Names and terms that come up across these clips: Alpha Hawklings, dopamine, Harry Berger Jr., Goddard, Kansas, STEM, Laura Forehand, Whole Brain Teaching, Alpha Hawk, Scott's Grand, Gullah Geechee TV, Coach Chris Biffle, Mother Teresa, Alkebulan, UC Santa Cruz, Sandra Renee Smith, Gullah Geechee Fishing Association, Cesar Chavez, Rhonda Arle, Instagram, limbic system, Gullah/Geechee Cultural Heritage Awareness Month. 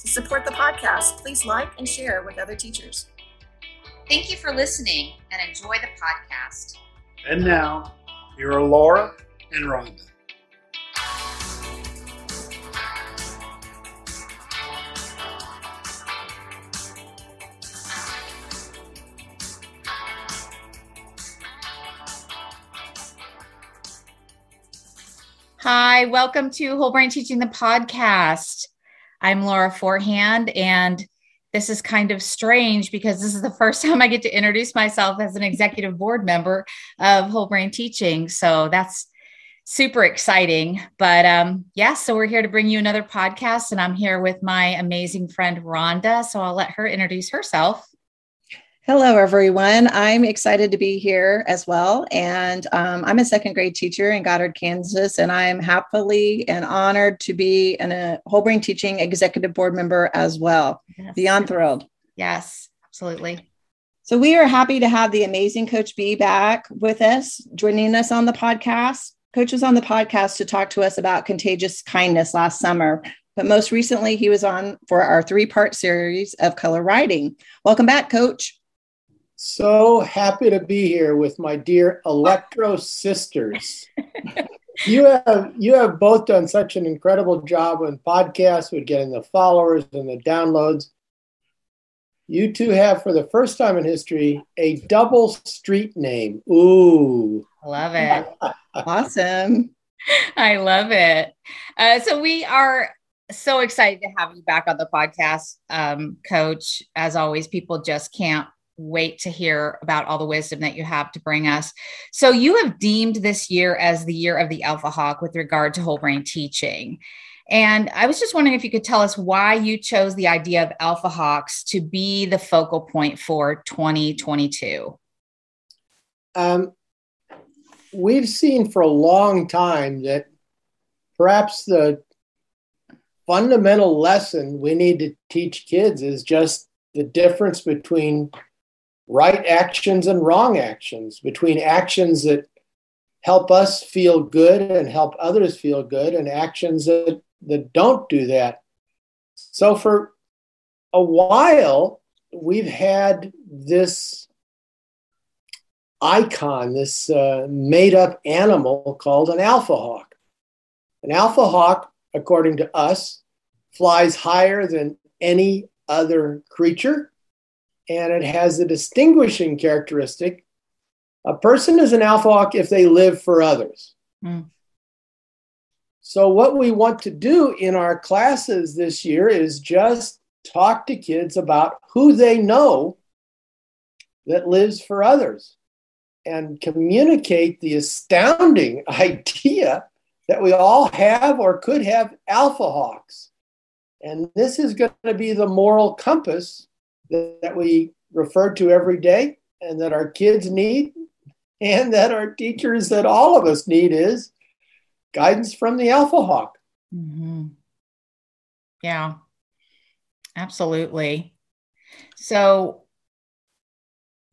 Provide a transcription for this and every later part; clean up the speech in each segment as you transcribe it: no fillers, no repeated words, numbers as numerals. To support the podcast, please like and share with other teachers. Thank you for listening and enjoy the podcast. And now, here are Laura and Rhonda. Hi, welcome to Whole Brain Teaching, the podcast. I'm Laura Forehand, and this is kind of strange because this is the first time I get to introduce myself as an executive board member of Whole Brain Teaching. So that's super exciting. But so we're here to bring you another podcast, and I'm here with my amazing friend, Rhonda. So I'll let her introduce herself. Hello, everyone. I'm excited to be here as well. And I'm a second grade teacher in Goddard, Kansas, and I'm happily and honored to be a Whole Brain Teaching executive board member as well. Yes. Beyond thrilled. Yes, absolutely. So we are happy to have the amazing Coach B back with us, joining us on the podcast. Coach was on the podcast to talk to us about contagious kindness last summer, but most recently he was on for our 3-part series of color writing. Welcome back, Coach. So happy to be here with my dear Electro sisters. You have both done such an incredible job on podcasts with getting the followers and the downloads. You two have, for the first time in history, a double street name. Ooh. Love it. Awesome. I love it. So we are so excited to have you back on the podcast, Coach. As always, people just can't wait to hear about all the wisdom that you have to bring us. So you have deemed this year as the year of the Alpha Hawk with regard to whole brain teaching. And I was just wondering if you could tell us why you chose the idea of Alpha Hawks to be the focal point for 2022. We've seen for a long time that perhaps the fundamental lesson we need to teach kids is just the difference between right actions and wrong actions, between actions that help us feel good and help others feel good and actions that don't do that. So for a while, we've had this icon, this made-up animal called an alpha hawk. An alpha hawk, according to us, flies higher than any other creature, and it has a distinguishing characteristic. A person is an alpha hawk if they live for others. Mm. So what we want to do in our classes this year is just talk to kids about who they know that lives for others and communicate the astounding idea that we all have or could have alpha hawks. And this is going to be the moral compass that we refer to every day and that our kids need and that our teachers, that all of us need, is guidance from the Alpha Hawk. Mm-hmm. Yeah, absolutely. So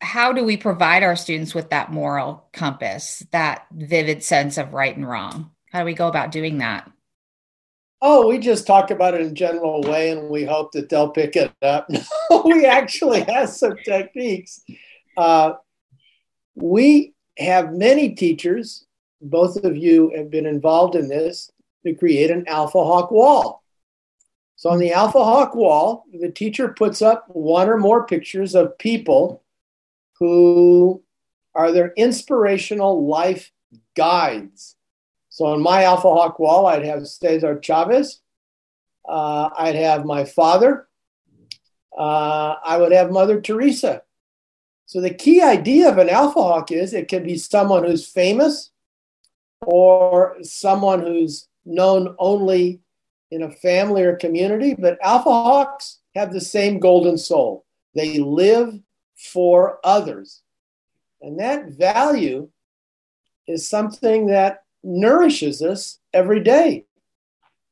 how do we provide our students with that moral compass, that vivid sense of right and wrong? How do we go about doing that? Oh, we just talk about it in a general way, and we hope that they'll pick it up. We actually have some techniques. We have many teachers, both of you have been involved in this, to create an Alpha Hawk wall. So on the Alpha Hawk wall, the teacher puts up one or more pictures of people who are their inspirational life guides. So on my Alpha Hawk wall, I'd have Cesar Chavez. I'd have my father. I would have Mother Teresa. So the key idea of an Alpha Hawk is it can be someone who's famous or someone who's known only in a family or community, but Alpha Hawks have the same golden soul. They live for others. And that value is something that nourishes us every day.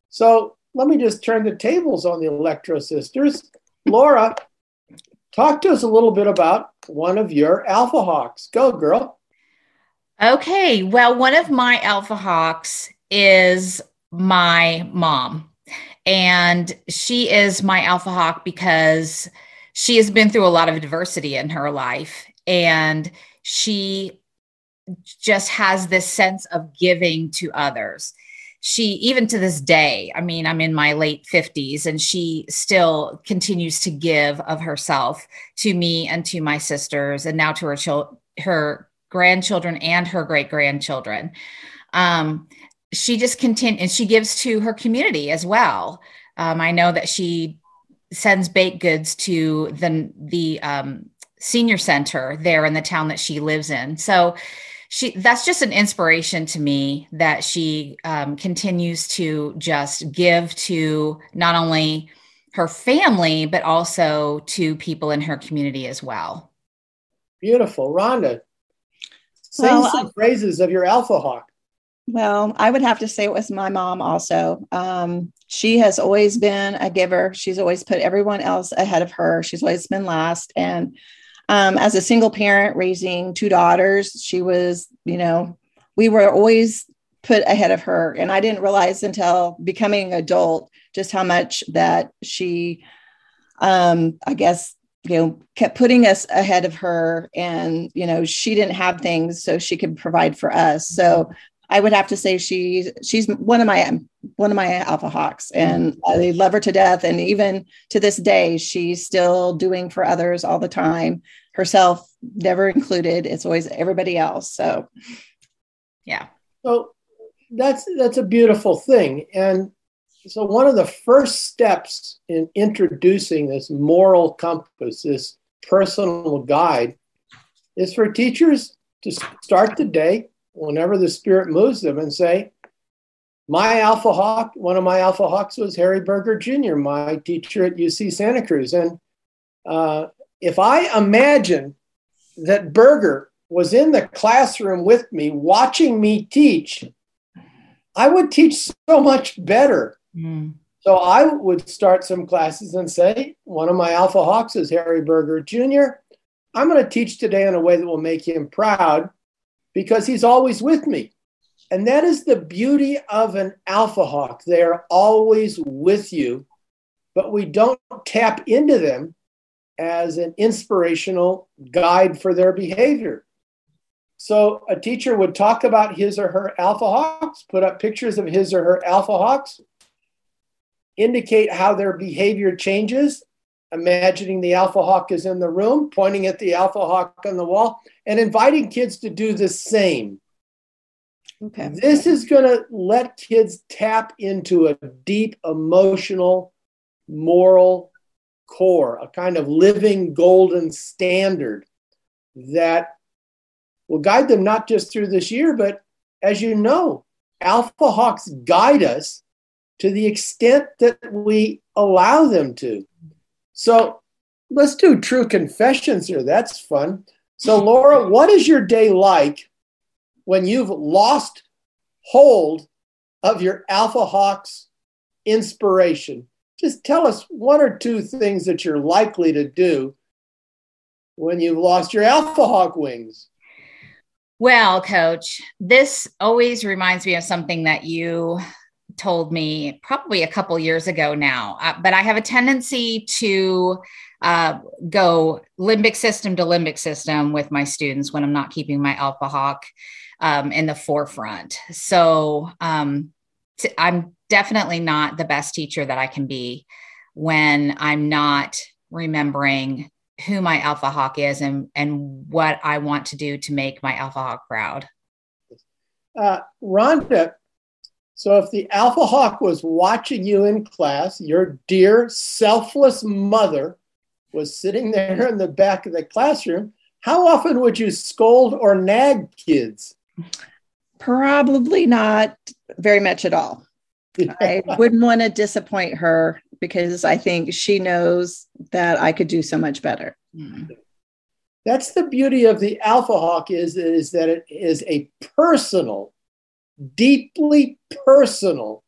So let me just turn the tables on the Electro Sisters. Laura, talk to us a little bit about one of your Alpha Hawks. Go, girl. Okay. Well, one of my Alpha Hawks is my mom. And she is my Alpha Hawk because she has been through a lot of adversity in her life. And she just has this sense of giving to others. She, even to this day, I mean, I'm in my late 50s and she still continues to give of herself to me and to my sisters and now to her grandchildren and her great-grandchildren. She just continues, and she gives to her community as well. I know that she sends baked goods to the senior center there in the town that she lives in. So that's just an inspiration to me that she continues to just give to not only her family, but also to people in her community as well. Beautiful. Rhonda, sing some praises of your Alpha Hawk. Well, I would have to say it was my mom also. She has always been a giver. She's always put everyone else ahead of her. She's always been last. And as a single parent raising two daughters, she was, we were always put ahead of her. And I didn't realize until becoming an adult just how much that she, kept putting us ahead of her. And, she didn't have things so she could provide for us. So I would have to say she's one of my Alpha Hawks, and I love her to death. And even to this day, she's still doing for others all the time. Herself never included. It's always everybody else. So, yeah. So that's a beautiful thing. And so one of the first steps in introducing this moral compass, this personal guide, is for teachers to start the day whenever the spirit moves them and say, my Alpha Hawk, one of my Alpha Hawks was Harry Berger Jr., my teacher at UC Santa Cruz. And if I imagine that Berger was in the classroom with me, watching me teach, I would teach so much better. Mm. So I would start some classes and say, one of my Alpha Hawks is Harry Berger Jr. I'm going to teach today in a way that will make him proud because he's always with me. And that is the beauty of an Alpha Hawk. They are always with you, but we don't tap into them as an inspirational guide for their behavior. So a teacher would talk about his or her Alpha Hawks, put up pictures of his or her Alpha Hawks, indicate how their behavior changes, imagining the Alpha Hawk is in the room, pointing at the Alpha Hawk on the wall, and inviting kids to do the same. Okay. This is going to let kids tap into a deep emotional, moral core, a kind of living golden standard that will guide them not just through this year, but as you know, Alpha Hawks guide us to the extent that we allow them to. So let's do true confessions here. That's fun. So Laura, what is your day like when you've lost hold of your Alpha Hawk's inspiration? Just tell us one or two things that you're likely to do when you've lost your Alpha Hawk wings. Well, Coach, this always reminds me of something that you told me probably a couple years ago now, but I have a tendency to go limbic system with my students when I'm not keeping my Alpha Hawk in the forefront. So I'm definitely not the best teacher that I can be when I'm not remembering who my Alpha Hawk is and what I want to do to make my Alpha Hawk proud. Rhonda, so if the Alpha Hawk was watching you in class, your dear, selfless mother was sitting there in the back of the classroom, how often would you scold or nag kids? Probably not very much at all. I wouldn't want to disappoint her because I think she knows that I could do so much better. That's the beauty of the Alpha Hawk is that it is a personal, deeply personal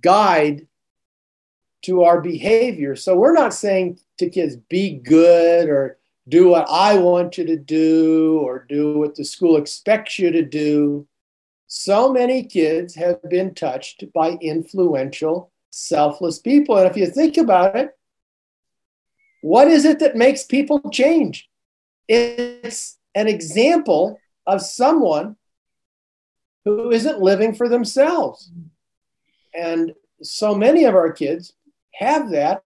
guide to our behavior. So we're not saying to kids, be good or do what I want you to do or do what the school expects you to do. So many kids have been touched by influential, selfless people. And if you think about it, what is it that makes people change? It's an example of someone who isn't living for themselves. And so many of our kids have that.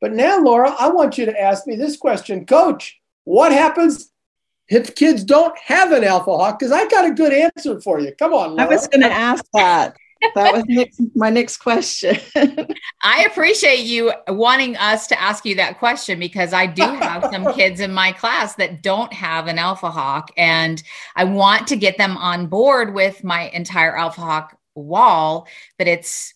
But now, Laura, I want you to ask me this question. Coach, what happens if kids don't have an Alpha Hawk? Because I got a good answer for you. Come on, Laura. I was going to ask that. That was my next question. I appreciate you wanting us to ask you that question because I do have some kids in my class that don't have an Alpha Hawk, and I want to get them on board with my entire Alpha Hawk wall, but it's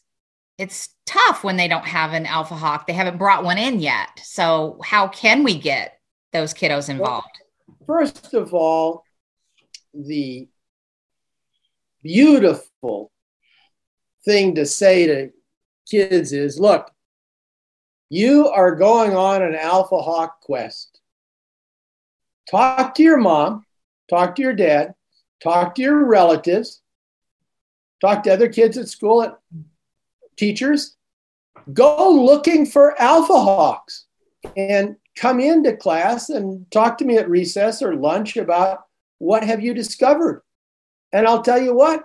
tough when they don't have an Alpha Hawk. They haven't brought one in yet. So how can we get those kiddos involved? First of all, the beautiful thing to say to kids is, look, you are going on an Alpha Hawk quest. Talk to your mom, talk to your dad, talk to your relatives, talk to other kids at school, at teachers. Go looking for Alpha Hawks and come into class and talk to me at recess or lunch about what have you discovered. And I'll tell you what,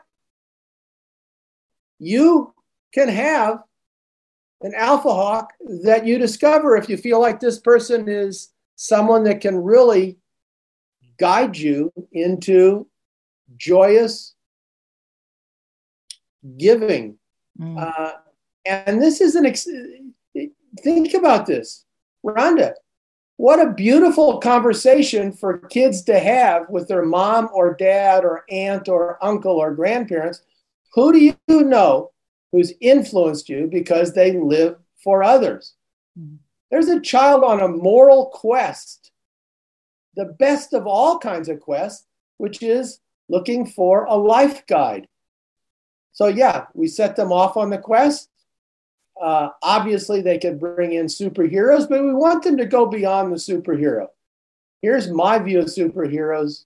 you can have an Alpha Hawk that you discover if you feel like this person is someone that can really guide you into joyous giving. And this is think about this, Rhonda. What a beautiful conversation for kids to have with their mom or dad or aunt or uncle or grandparents. Who do you know who's influenced you because they live for others? There's a child on a moral quest, the best of all kinds of quests, which is looking for a life guide. So yeah, we set them off on the quest. Obviously, they could bring in superheroes, but we want them to go beyond the superhero. Here's my view of superheroes.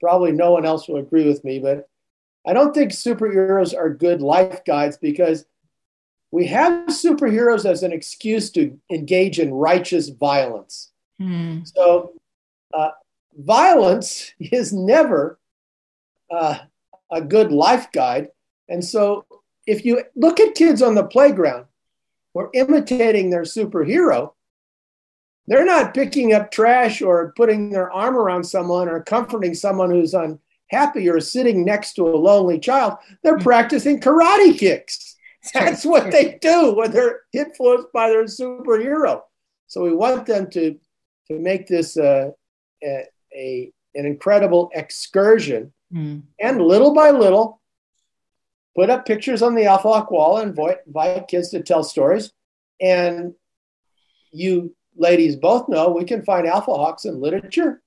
Probably no one else will agree with me, but I don't think superheroes are good life guides because we have superheroes as an excuse to engage in righteous violence. So violence is never a good life guide. And so if you look at kids on the playground or imitating their superhero, they're not picking up trash or putting their arm around someone or comforting someone who's unhappy or sitting next to a lonely child. They're practicing karate kicks. That's what they do when they're influenced by their superhero. So we want them to make this an incredible excursion. And little by little, put up pictures on the Alpha Hawk wall and invite kids to tell stories. And you ladies both know we can find Alpha Hawks in literature.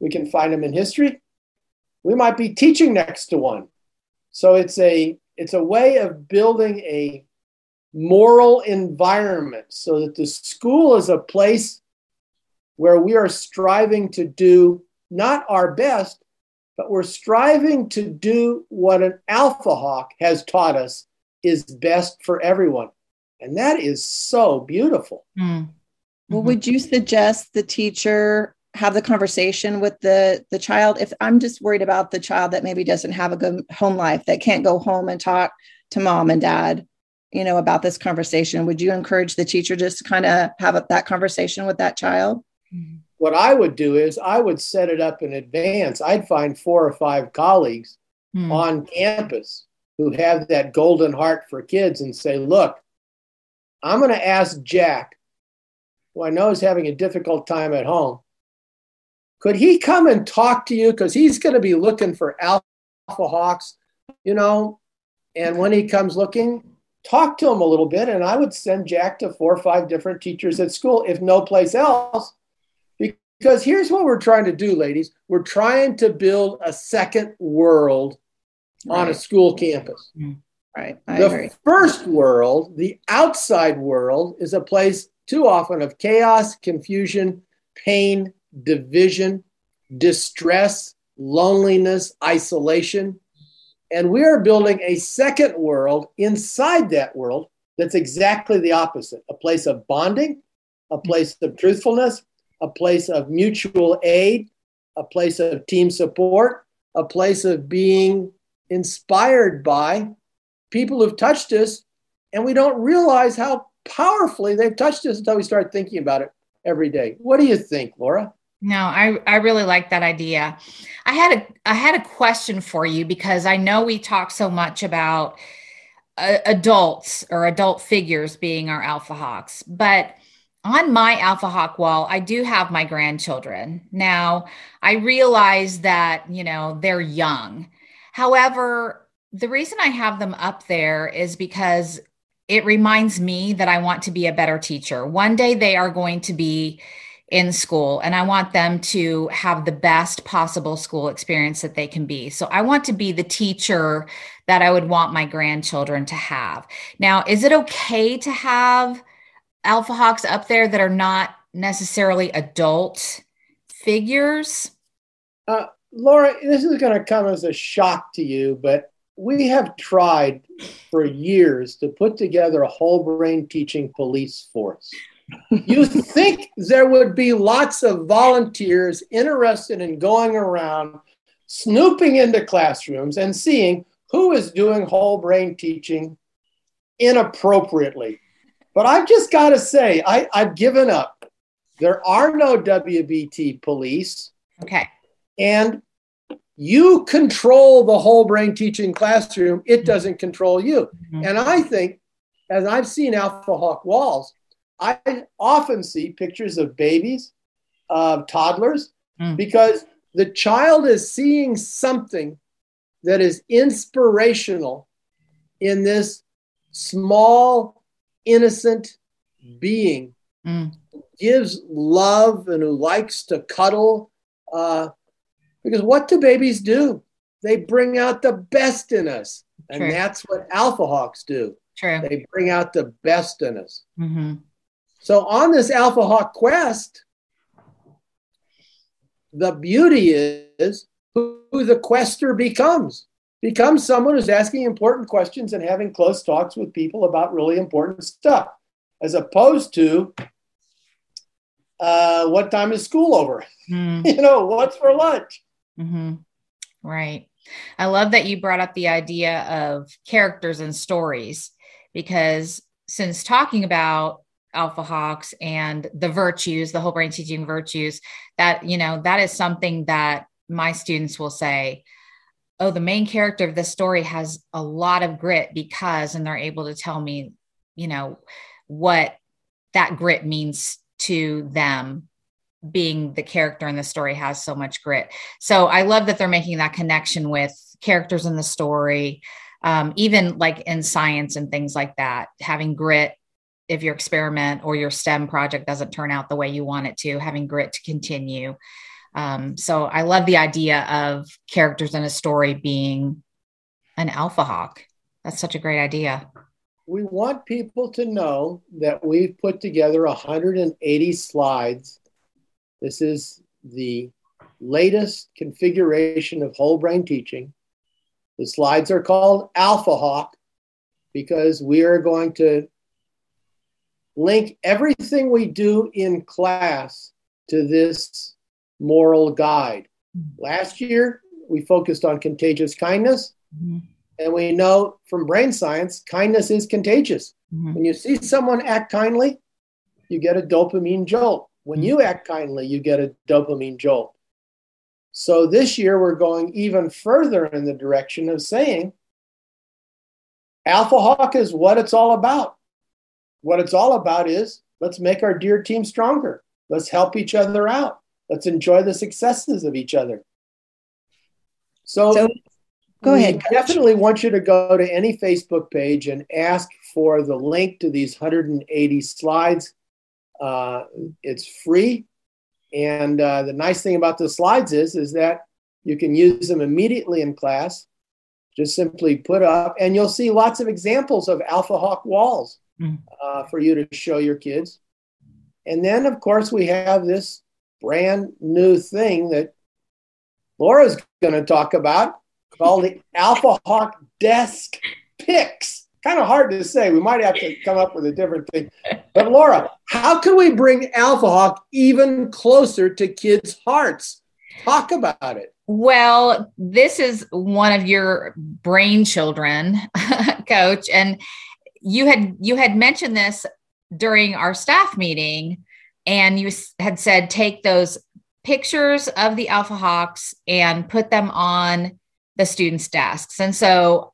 We can find them in history. We might be teaching next to one. So it's a way of building a moral environment so that the school is a place where we are striving to do not our best, but we're striving to do what an Alpha Hawk has taught us is best for everyone. And that is so beautiful. Well, would you suggest the teacher have the conversation with the child? If I'm just worried about the child that maybe doesn't have a good home life, that can't go home and talk to mom and dad, about this conversation, would you encourage the teacher just to kind of have that conversation with that child? What I would do is I would set it up in advance. I'd find 4 or 5 colleagues on campus who have that golden heart for kids and say, look, I'm going to ask Jack, who I know is having a difficult time at home, could he come and talk to you? Because he's going to be looking for Alpha Hawks. And when he comes looking, talk to him a little bit. And I would send Jack to 4 or 5 different teachers at school, if no place else, because here's what we're trying to do, ladies. We're trying to build a second world on a school campus. Right. I agree. First world, the outside world, is a place too often of chaos, confusion, pain, division, distress, loneliness, isolation. And we are building a second world inside that world that's exactly the opposite, a place of bonding, a place of truthfulness, a place of mutual aid, a place of team support, a place of being inspired by people who've touched us, and we don't realize how powerfully they've touched us until we start thinking about it every day. What do you think, Laura? No, I really like that idea. I had a question for you, because I know we talk so much about adults or adult figures being our Alpha Hawks, but on my Alpha Hawk wall, I do have my grandchildren. Now, I realize that, you know, they're young. However, the reason I have them up there is because it reminds me that I want to be a better teacher. One day they are going to be in school, and I want them to have the best possible school experience that they can be. So I want to be the teacher that I would want my grandchildren to have. Now, is it okay to have Alpha Hawks up there that are not necessarily adult figures? Laura, this is going to come as a shock to you, but we have tried for years to put together a whole brain teaching police force. You think there would be lots of volunteers interested in going around, snooping into classrooms and seeing who is doing whole brain teaching inappropriately. But I've just got to say, I've given up. There are no WBT police. Okay. And you control the whole brain teaching classroom. It doesn't control you. Mm-hmm. And I think, as I've seen Alpha Hawk walls, I often see pictures of babies, of toddlers, because the child is seeing something that is inspirational in this small, innocent being who gives love and who likes to cuddle. Because what do babies do? They bring out the best in us. And that's what Alpha Hawks do. True. They bring out the best in us. Mm-hmm. So on this Alpha Hawk quest, the beauty is who the quester becomes someone who's asking important questions and having close talks with people about really important stuff, as opposed to what time is school over? You know, what's for lunch? Mm-hmm. Right. I love that you brought up the idea of characters and stories, because since talking about Alpha Hawks and the virtues, the whole brain teaching virtues, that, you know, that is something that my students will say, oh, the main character of this story has a lot of grit because, and they're able to tell me, you know, what that grit means to them, being the character in the story has so much grit. So I love that they're making that connection with characters in the story, even like in science and things like that, having grit. If your experiment or your STEM project doesn't turn out the way you want it to, having grit to continue. So I love the idea of characters in a story being an Alpha Hawk. That's such a great idea. We want people to know that we've put together 180 slides. This is the latest configuration of whole brain teaching. The slides are called Alpha Hawk because we are going to link everything we do in class to this moral guide. Last year, we focused on contagious kindness. Mm-hmm. And we know from brain science, kindness is contagious. Mm-hmm. When you see someone act kindly, you get a dopamine jolt. When you act kindly, you get a dopamine jolt. So this year, we're going even further in the direction of saying, Alpha Hawk is what it's all about. What it's all about is let's make our dear team stronger. Let's help each other out. Let's enjoy the successes of each other. So Go ahead. We definitely want you to go to any Facebook page and ask for the link to these 180 slides. It's free. And the nice thing about the slides is that you can use them immediately in class. Just simply put up, and you'll see lots of examples of Alpha Hawk walls for you to show your kids. And then, of course, we have this brand new thing that Laura's going to talk about called the Alpha Hawk Desk Picks. Kind of hard to say. We might have to come up with a different thing. But Laura, how can we bring Alpha Hawk even closer to kids' hearts? Talk about it. Well, this is one of your brain children, Coach, and you had mentioned this during our staff meeting, and you had said take those pictures of the Alpha Hawks and put them on the students' desks. And so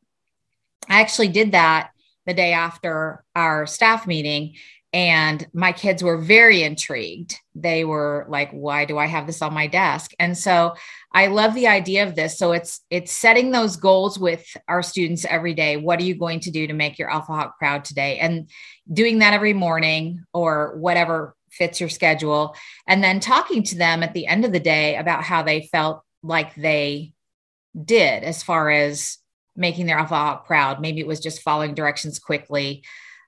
I actually did that the day after our staff meeting, and my kids were very intrigued. They were like, why do I have this on my desk? And so I love the idea of this. So it's setting those goals with our students every day. What are you going to do to make your Alpha Hawk proud today? And doing that every morning or whatever fits your schedule. And then talking to them at the end of the day about how they felt like they did as far as making their Alpha Hawk proud. Maybe it was just following directions quickly.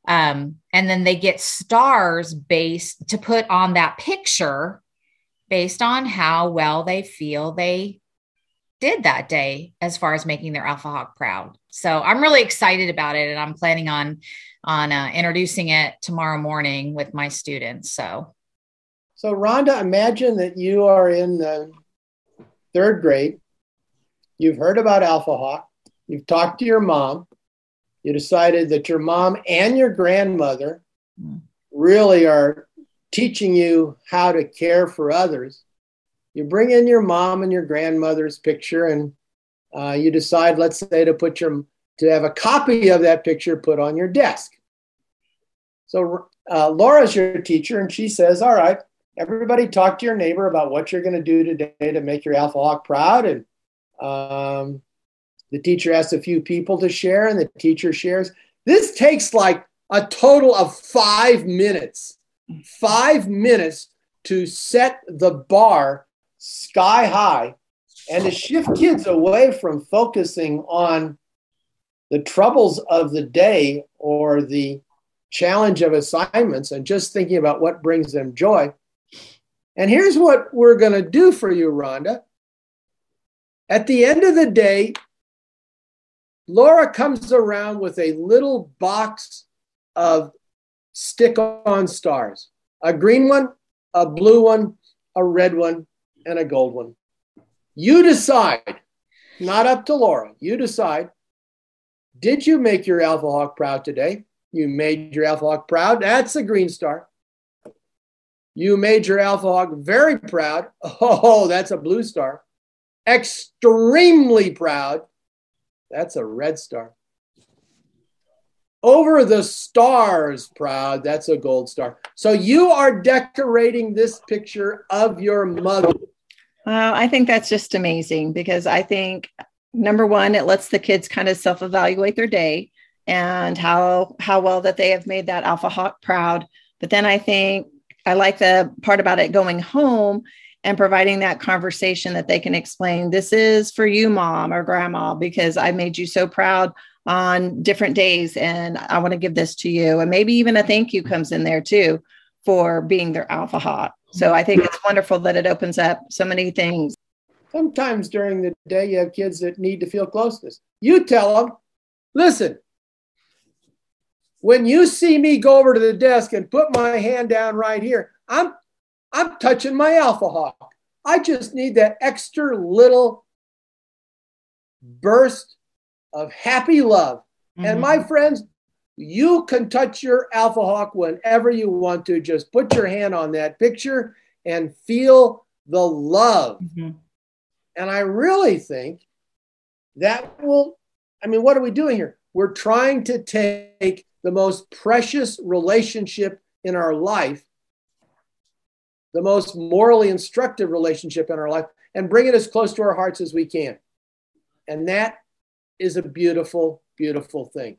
And then they get stars based to put on that picture based on how well they feel they did that day as far as making their Alpha Hawk proud. So I'm really excited about it, and I'm planning on introducing it tomorrow morning with my students. So Rhonda, imagine that you are in the third grade. You've heard about Alpha Hawk. You've talked to your mom. You decided that your mom and your grandmother really are teaching you how to care for others. You bring in your mom and your grandmother's picture, and you decide, let's say, to have a copy of that picture put on your desk. So Laura's your teacher, and she says, all right, everybody talk to your neighbor about what you're going to do today to make your Alpha Hawk proud. And the teacher asks a few people to share, and the teacher shares. This takes like a total of 5 minutes. 5 minutes to set the bar sky high and to shift kids away from focusing on the troubles of the day or the challenge of assignments and just thinking about what brings them joy. And here's what we're going to do for you, Rhonda. At the end of the day, Laura comes around with a little box of stick-on stars, a green one, a blue one, a red one, and a gold one. You decide, not up to Laura, you decide, did you make your Alpha Hawk proud today? You made your Alpha Hawk proud. That's a green star. You made your Alpha Hawk very proud. Oh, that's a blue star. Extremely proud. That's a red star. Over the stars proud, that's a gold star. So you are decorating this picture of your mother. I think that's just amazing, because I think, number one, it lets the kids kind of self-evaluate their day and how well that they have made that Alpha Hawk proud. But then I think I like the part about it going home and providing that conversation that they can explain, this is for you, mom or grandma, because I made you so proud on different days, and I want to give this to you. And maybe even a thank you comes in there too for being their Alpha Hawk. So I think it's wonderful that it opens up so many things. Sometimes during the day, you have kids that need to feel closeness. You tell them, listen, when you see me go over to the desk and put my hand down right here, I'm touching my Alpha Hawk. I just need that extra little burst of happy love. Mm-hmm. And my friends, you can touch your Alpha Hawk whenever you want to. Just put your hand on that picture and feel the love. Mm-hmm. And I really think that what are we doing here? We're trying to take the most precious relationship in our life, the most morally instructive relationship in our life, and bring it as close to our hearts as we can. And that is a beautiful, beautiful thing.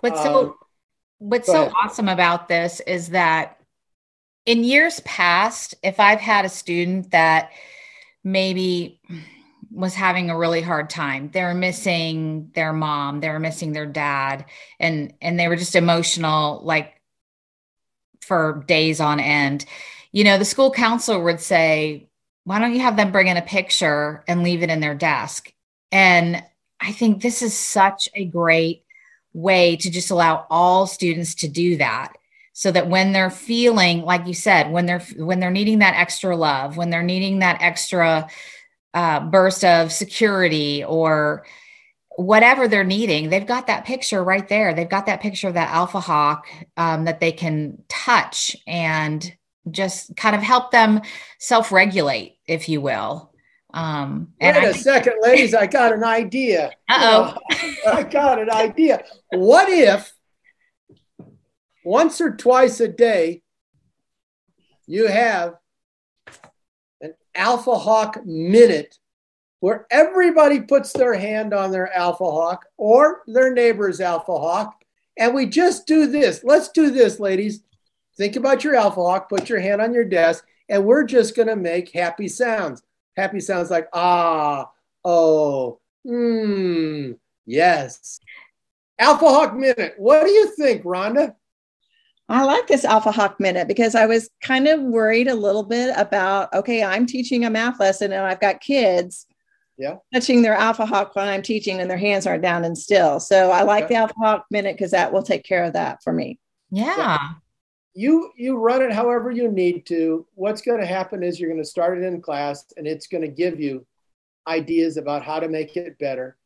What's so awesome about this is that in years past, if I've had a student that maybe was having a really hard time, they're missing their mom, they're missing their dad, and they were just emotional, like for days on end, you know, the school counselor would say, why don't you have them bring in a picture and leave it in their desk? And I think this is such a great way to just allow all students to do that, so that when they're feeling, like you said, when they're needing that extra love, when they're needing that extra burst of security or whatever they're needing, they've got that picture right there. They've got that picture of that Alpha Hawk that they can touch and just kind of help them self-regulate, if you will. Wait a second, ladies, I got an idea. I got an idea. What if once or twice a day you have an Alpha Hawk minute where everybody puts their hand on their Alpha Hawk or their neighbor's Alpha Hawk, and we just do this. Let's do this, ladies. Think about your Alpha Hawk, put your hand on your desk, and we're just going to make happy sounds. Happy sounds like, ah, oh, yes. Alpha Hawk Minute. What do you think, Rhonda? I like this Alpha Hawk Minute because I was kind of worried a little bit about, okay, I'm teaching a math lesson and I've got kids touching their Alpha Hawk while I'm teaching and their hands aren't down and still. So I like the Alpha Hawk Minute because that will take care of that for me. Yeah. So you run it however you need to. What's going to happen is you're going to start it in class and it's going to give you ideas about how to make it better.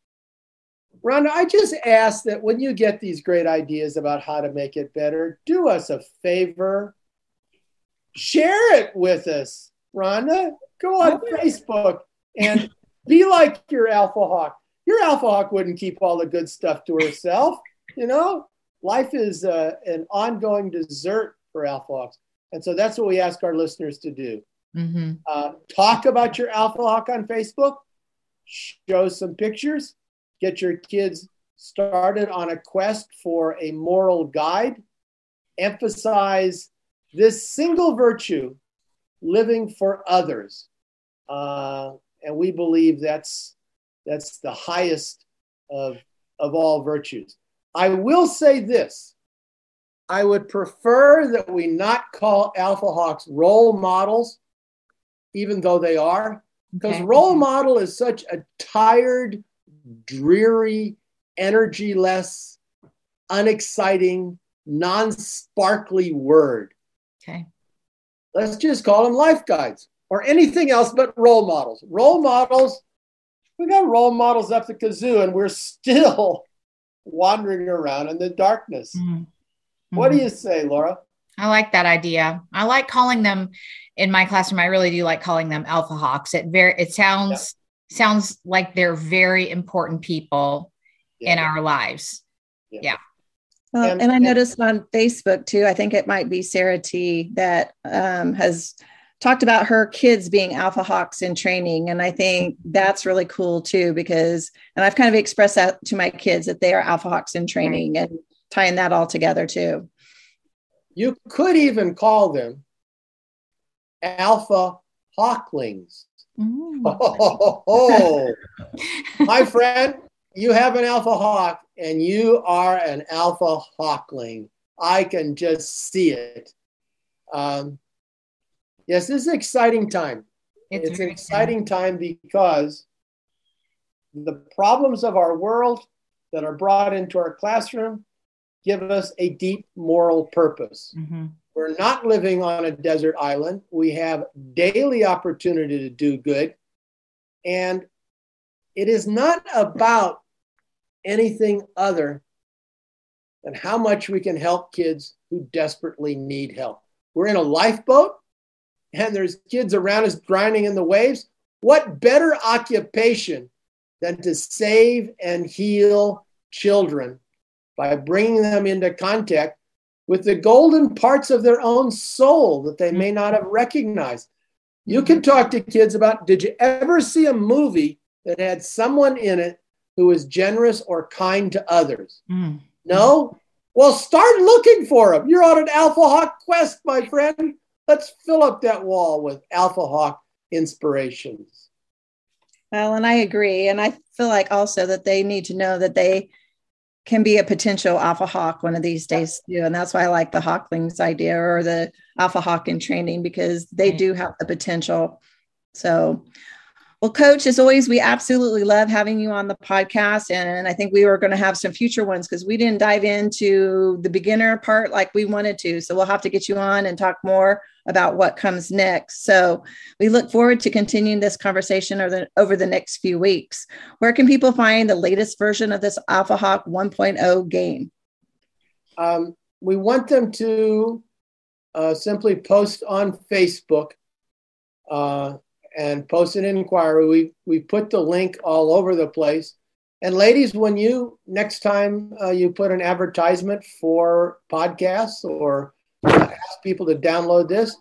Rhonda, I just ask that when you get these great ideas about how to make it better, do us a favor, share it with us. Rhonda, go on Facebook and be like your Alpha Hawk. Your Alpha Hawk wouldn't keep all the good stuff to herself, you know? Life is an ongoing dessert for Alpha Hawks. And so that's what we ask our listeners to do. Mm-hmm. Talk about your Alpha Hawk on Facebook, show some pictures, get your kids started on a quest for a moral guide, emphasize this single virtue, living for others. And we believe that's the highest of all virtues. I will say this. I would prefer that we not call Alpha Hawks role models, even though they are, because role model is such a tired, dreary, energy-less, unexciting, non-sparkly word. Okay. Let's just call them life guides or anything else but role models. Role models, we got role models up the kazoo and we're still wandering around in the darkness. Mm-hmm. What do you say, Laura? I like that idea. I like calling them in my classroom. I really do like calling them Alpha Hawks. It sounds like they're very important people in our lives. Yeah. Well, and I noticed on Facebook too, I think it might be Sarah T that has talked about her kids being Alpha Hawks in training. And I think that's really cool too, because, and I've kind of expressed that to my kids that they are Alpha Hawks in training and tying that all together too. You could even call them Alpha Hawklings. Mm. Oh, my friend, you have an Alpha Hawk and you are an Alpha Hawkling. I can just see it. Yes, this is an exciting time. It's an exciting time because the problems of our world that are brought into our classroom give us a deep moral purpose. Mm-hmm. We're not living on a desert island. We have daily opportunity to do good. And it is not about anything other than how much we can help kids who desperately need help. We're in a lifeboat. And there's kids around us grinding in the waves. What better occupation than to save and heal children by bringing them into contact with the golden parts of their own soul that they may not have recognized? You can talk to kids about, did you ever see a movie that had someone in it who is generous or kind to others. Mm. No? Well, start looking for them. You're on an Alpha Hawk quest, my friend. Let's fill up that wall with Alpha Hawk inspirations. Well, and I agree. And I feel like also that they need to know that they can be a potential Alpha Hawk one of these days too. And that's why I like the Hawklings idea or the Alpha Hawk in training, because they do have the potential. So, well, Coach, as always, we absolutely love having you on the podcast. And I think we were going to have some future ones because we didn't dive into the beginner part like we wanted to. So we'll have to get you on and talk more about what comes next. So we look forward to continuing this conversation over the next few weeks. Where can people find the latest version of this Alpha Hawk 1.0 game? We want them to simply post on Facebook and post an inquiry. We put the link all over the place. And ladies, when you next time you put an advertisement for podcasts or ask people to download this,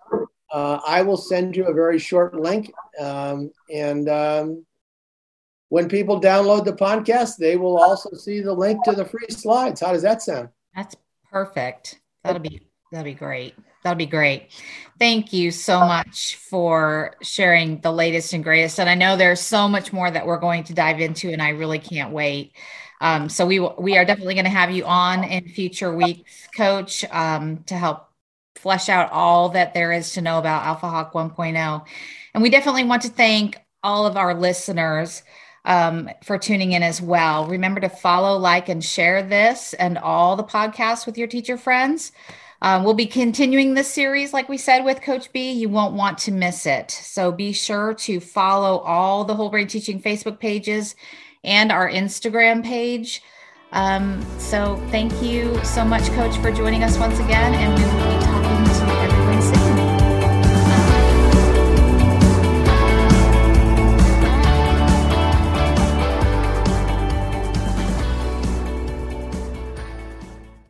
I will send you a very short link. When people download the podcast, they will also see the link to the free slides. How does that sound? That's perfect. That'll be great. That'll be great. Thank you so much for sharing the latest and greatest. And I know there's so much more that we're going to dive into, and I really can't wait. So we are definitely going to have you on in future weeks, Coach, to help flesh out all that there is to know about Alpha Hawk 1.0. And we definitely want to thank all of our listeners for tuning in as well. Remember to follow, like, and share this and all the podcasts with your teacher friends. We'll be continuing this series, like we said, with Coach B. You won't want to miss it. So be sure to follow all the Whole Brain Teaching Facebook pages and our Instagram page. So thank you so much, Coach, for joining us once again. And we will